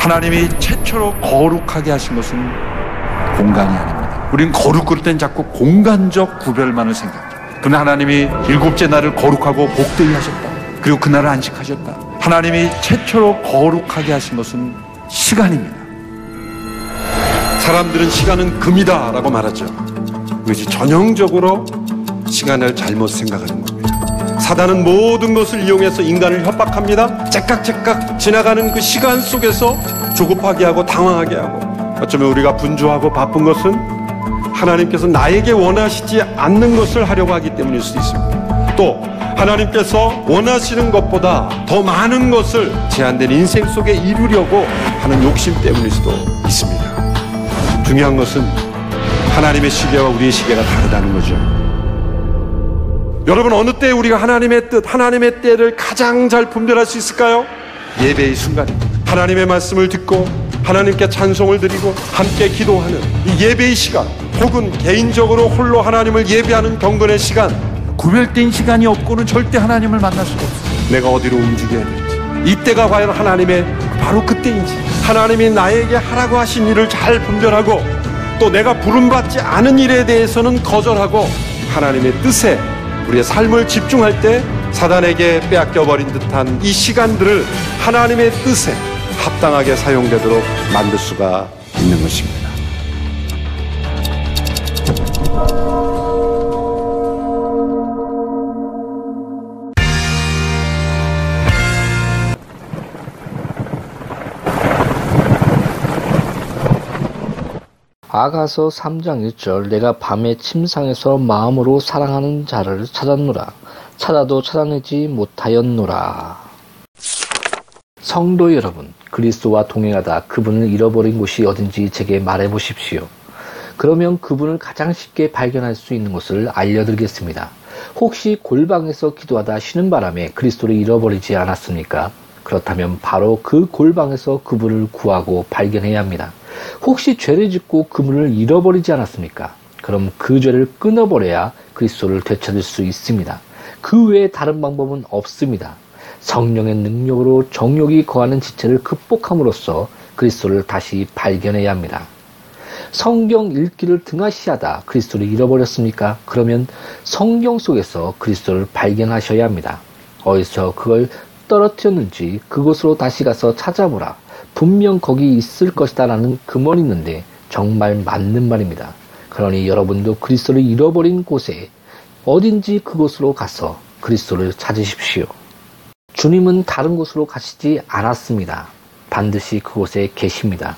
하나님이 최초로 거룩하게 하신 것은 공간이 아닙니다. 우린 거룩할 땐 자꾸 공간적 구별만을 생각합니다. 그러나 하나님이 일곱째 날을 거룩하고 복되게 하셨다. 그리고 그날을 안식하셨다. 하나님이 최초로 거룩하게 하신 것은 시간입니다. 사람들은 시간은 금이다 라고 말하죠. 그것이 전형적으로 시간을 잘못 생각하는 겁니다. 사단은 모든 것을 이용해서 인간을 협박합니다. 째깍째깍 지나가는 그 시간 속에서 조급하게 하고 당황하게 하고, 어쩌면 우리가 분주하고 바쁜 것은 하나님께서 나에게 원하시지 않는 것을 하려고 하기 때문일 수도 있습니다. 또 하나님께서 원하시는 것보다 더 많은 것을 제한된 인생 속에 이루려고 하는 욕심 때문일 수도 있습니다. 중요한 것은 하나님의 시계와 우리의 시계가 다르다는 거죠. 여러분, 어느 때 우리가 하나님의 뜻, 하나님의 때를 가장 잘 분별할 수 있을까요? 예배의 순간입니다. 하나님의 말씀을 듣고 하나님께 찬송을 드리고 함께 기도하는 이 예배의 시간, 혹은 개인적으로 홀로 하나님을 예배하는 경건의 시간, 구별된 시간이 없고는 절대 하나님을 만날 수가 없어요. 내가 어디로 움직여야 될지, 이때가 과연 하나님의 바로 그때인지, 하나님이 나에게 하라고 하신 일을 잘 분별하고, 또 내가 부름받지 않은 일에 대해서는 거절하고 하나님의 뜻에 우리의 삶을 집중할 때 사단에게 빼앗겨버린 듯한 이 시간들을 하나님의 뜻에 합당하게 사용되도록 만들 수가 있는 것입니다. 아가서 3장 1절 내가 밤의 침상에서 마음으로 사랑하는 자를 찾았노라. 찾아도 찾아내지 못하였노라. 성도 여러분, 그리스도와 동행하다 그분을 잃어버린 곳이 어딘지 제게 말해보십시오. 그러면 그분을 가장 쉽게 발견할 수 있는 것을 알려드리겠습니다. 혹시 골방에서 기도하다 쉬는 바람에 그리스도를 잃어버리지 않았습니까? 그렇다면 바로 그 골방에서 그분을 구하고 발견해야 합니다. 혹시 죄를 짓고 그분을 잃어버리지 않았습니까? 그럼 그 죄를 끊어버려야 그리스도를 되찾을 수 있습니다. 그 외에 다른 방법은 없습니다. 성령의 능력으로 정욕이 거하는 지체를 극복함으로써 그리스도를 다시 발견해야 합니다. 성경 읽기를 등하시하다 그리스도를 잃어버렸습니까? 그러면 성경 속에서 그리스도를 발견하셔야 합니다. 어디서 그걸 떨어뜨렸는지 그곳으로 다시 가서 찾아보라. 분명 거기 있을 것이다 라는 그 말이 있는데 정말 맞는 말입니다. 그러니 여러분도 그리스도를 잃어버린 곳에 어딘지 그곳으로 가서 그리스도를 찾으십시오. 주님은 다른 곳으로 가시지 않았습니다. 반드시 그곳에 계십니다.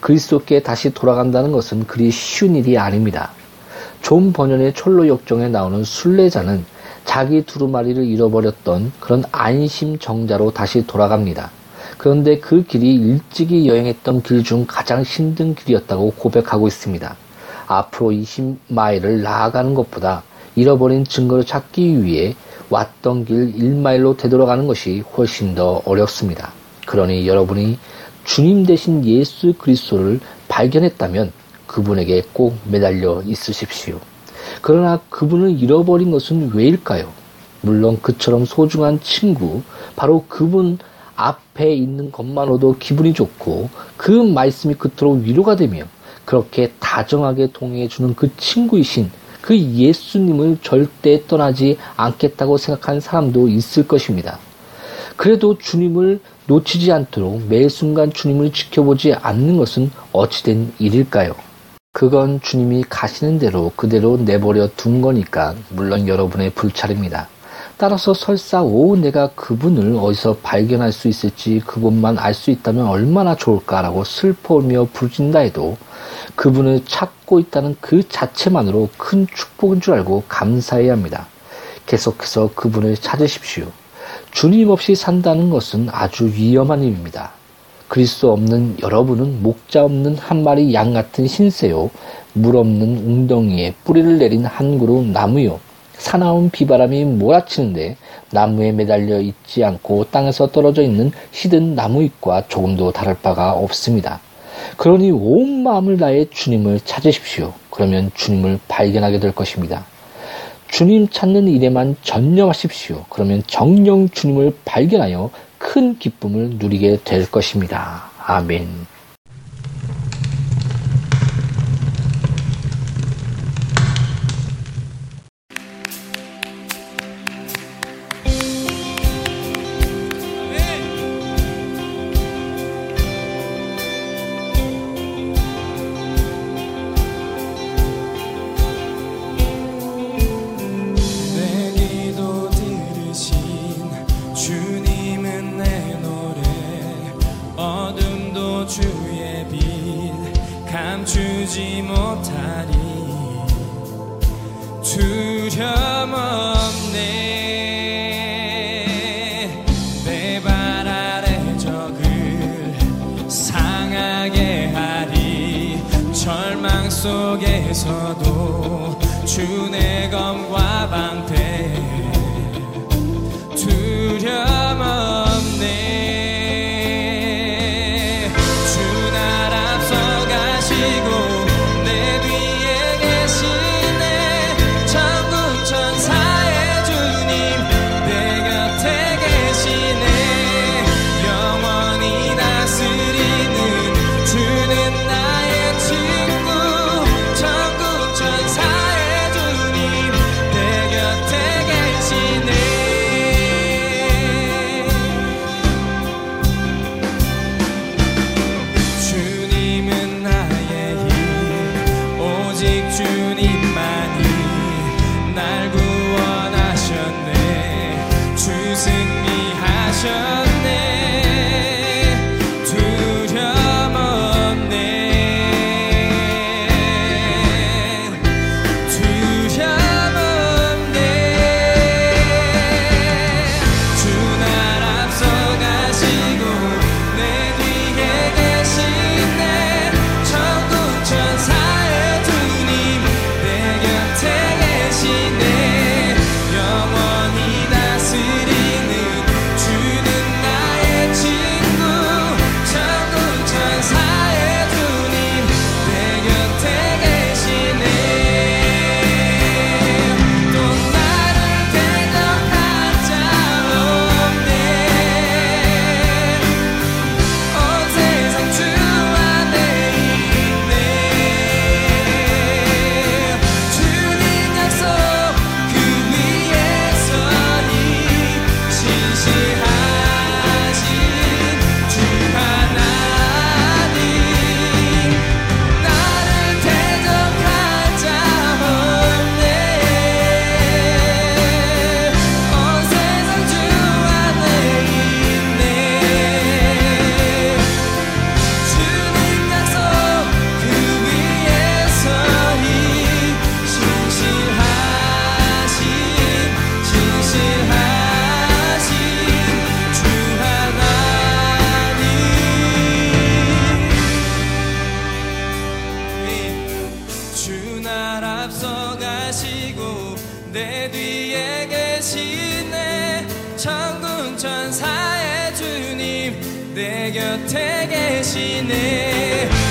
그리스도께 다시 돌아간다는 것은 그리 쉬운 일이 아닙니다. 존 번연의 촐로 역정에 나오는 순례자는 자기 두루마리를 잃어버렸던 그런 안심정자로 다시 돌아갑니다. 그런데 그 길이 일찍이 여행했던 길 중 가장 힘든 길이었다고 고백하고 있습니다. 앞으로 20마일을 나아가는 것보다 잃어버린 증거를 찾기 위해 왔던 길 1마일로 되돌아가는 것이 훨씬 더 어렵습니다. 그러니 여러분이 주님 대신 예수 그리스도를 발견했다면 그분에게 꼭 매달려 있으십시오. 그러나 그분을 잃어버린 것은 왜일까요? 물론 그처럼 소중한 친구, 바로 그분 앞에 있는 것만으로도 기분이 좋고 그 말씀이 그토록 위로가 되며 그렇게 다정하게 동행해주는 그 친구이신 그 예수님을 절대 떠나지 않겠다고 생각한 사람도 있을 것입니다. 그래도 주님을 놓치지 않도록 매 순간 주님을 지켜보지 않는 것은 어찌된 일일까요? 그건 주님이 가시는 대로 그대로 내버려 둔 거니까 물론 여러분의 불찰입니다. 따라서 설사 오후 내가 그분을 어디서 발견할 수 있을지 그것만 알 수 있다면 얼마나 좋을까라고 슬퍼하며 부르짖는다 해도 그분을 찾고 있다는 그 자체만으로 큰 축복인 줄 알고 감사해야 합니다. 계속해서 그분을 찾으십시오. 주님 없이 산다는 것은 아주 위험한 일입니다. 그리스도 없는 여러분은 목자 없는 한 마리 양 같은 신세요, 물 없는 웅덩이에 뿌리를 내린 한 그루 나무요, 사나운 비바람이 몰아치는데 나무에 매달려 있지 않고 땅에서 떨어져 있는 시든 나무잎과 조금도 다를 바가 없습니다. 그러니 온 마음을 다해 주님을 찾으십시오. 그러면 주님을 발견하게 될 것입니다. 주님 찾는 일에만 전념하십시오. 그러면 정녕 주님을 발견하여 큰 기쁨을 누리게 될 것입니다. 아멘. 주의 빛 감추지 못하리 두려움없네. 내 발 아래 적을 상하게 하리. 절망 속에서도 주 내 검과 방패 두려움없네. 천사의 주님 내 곁에 계시네.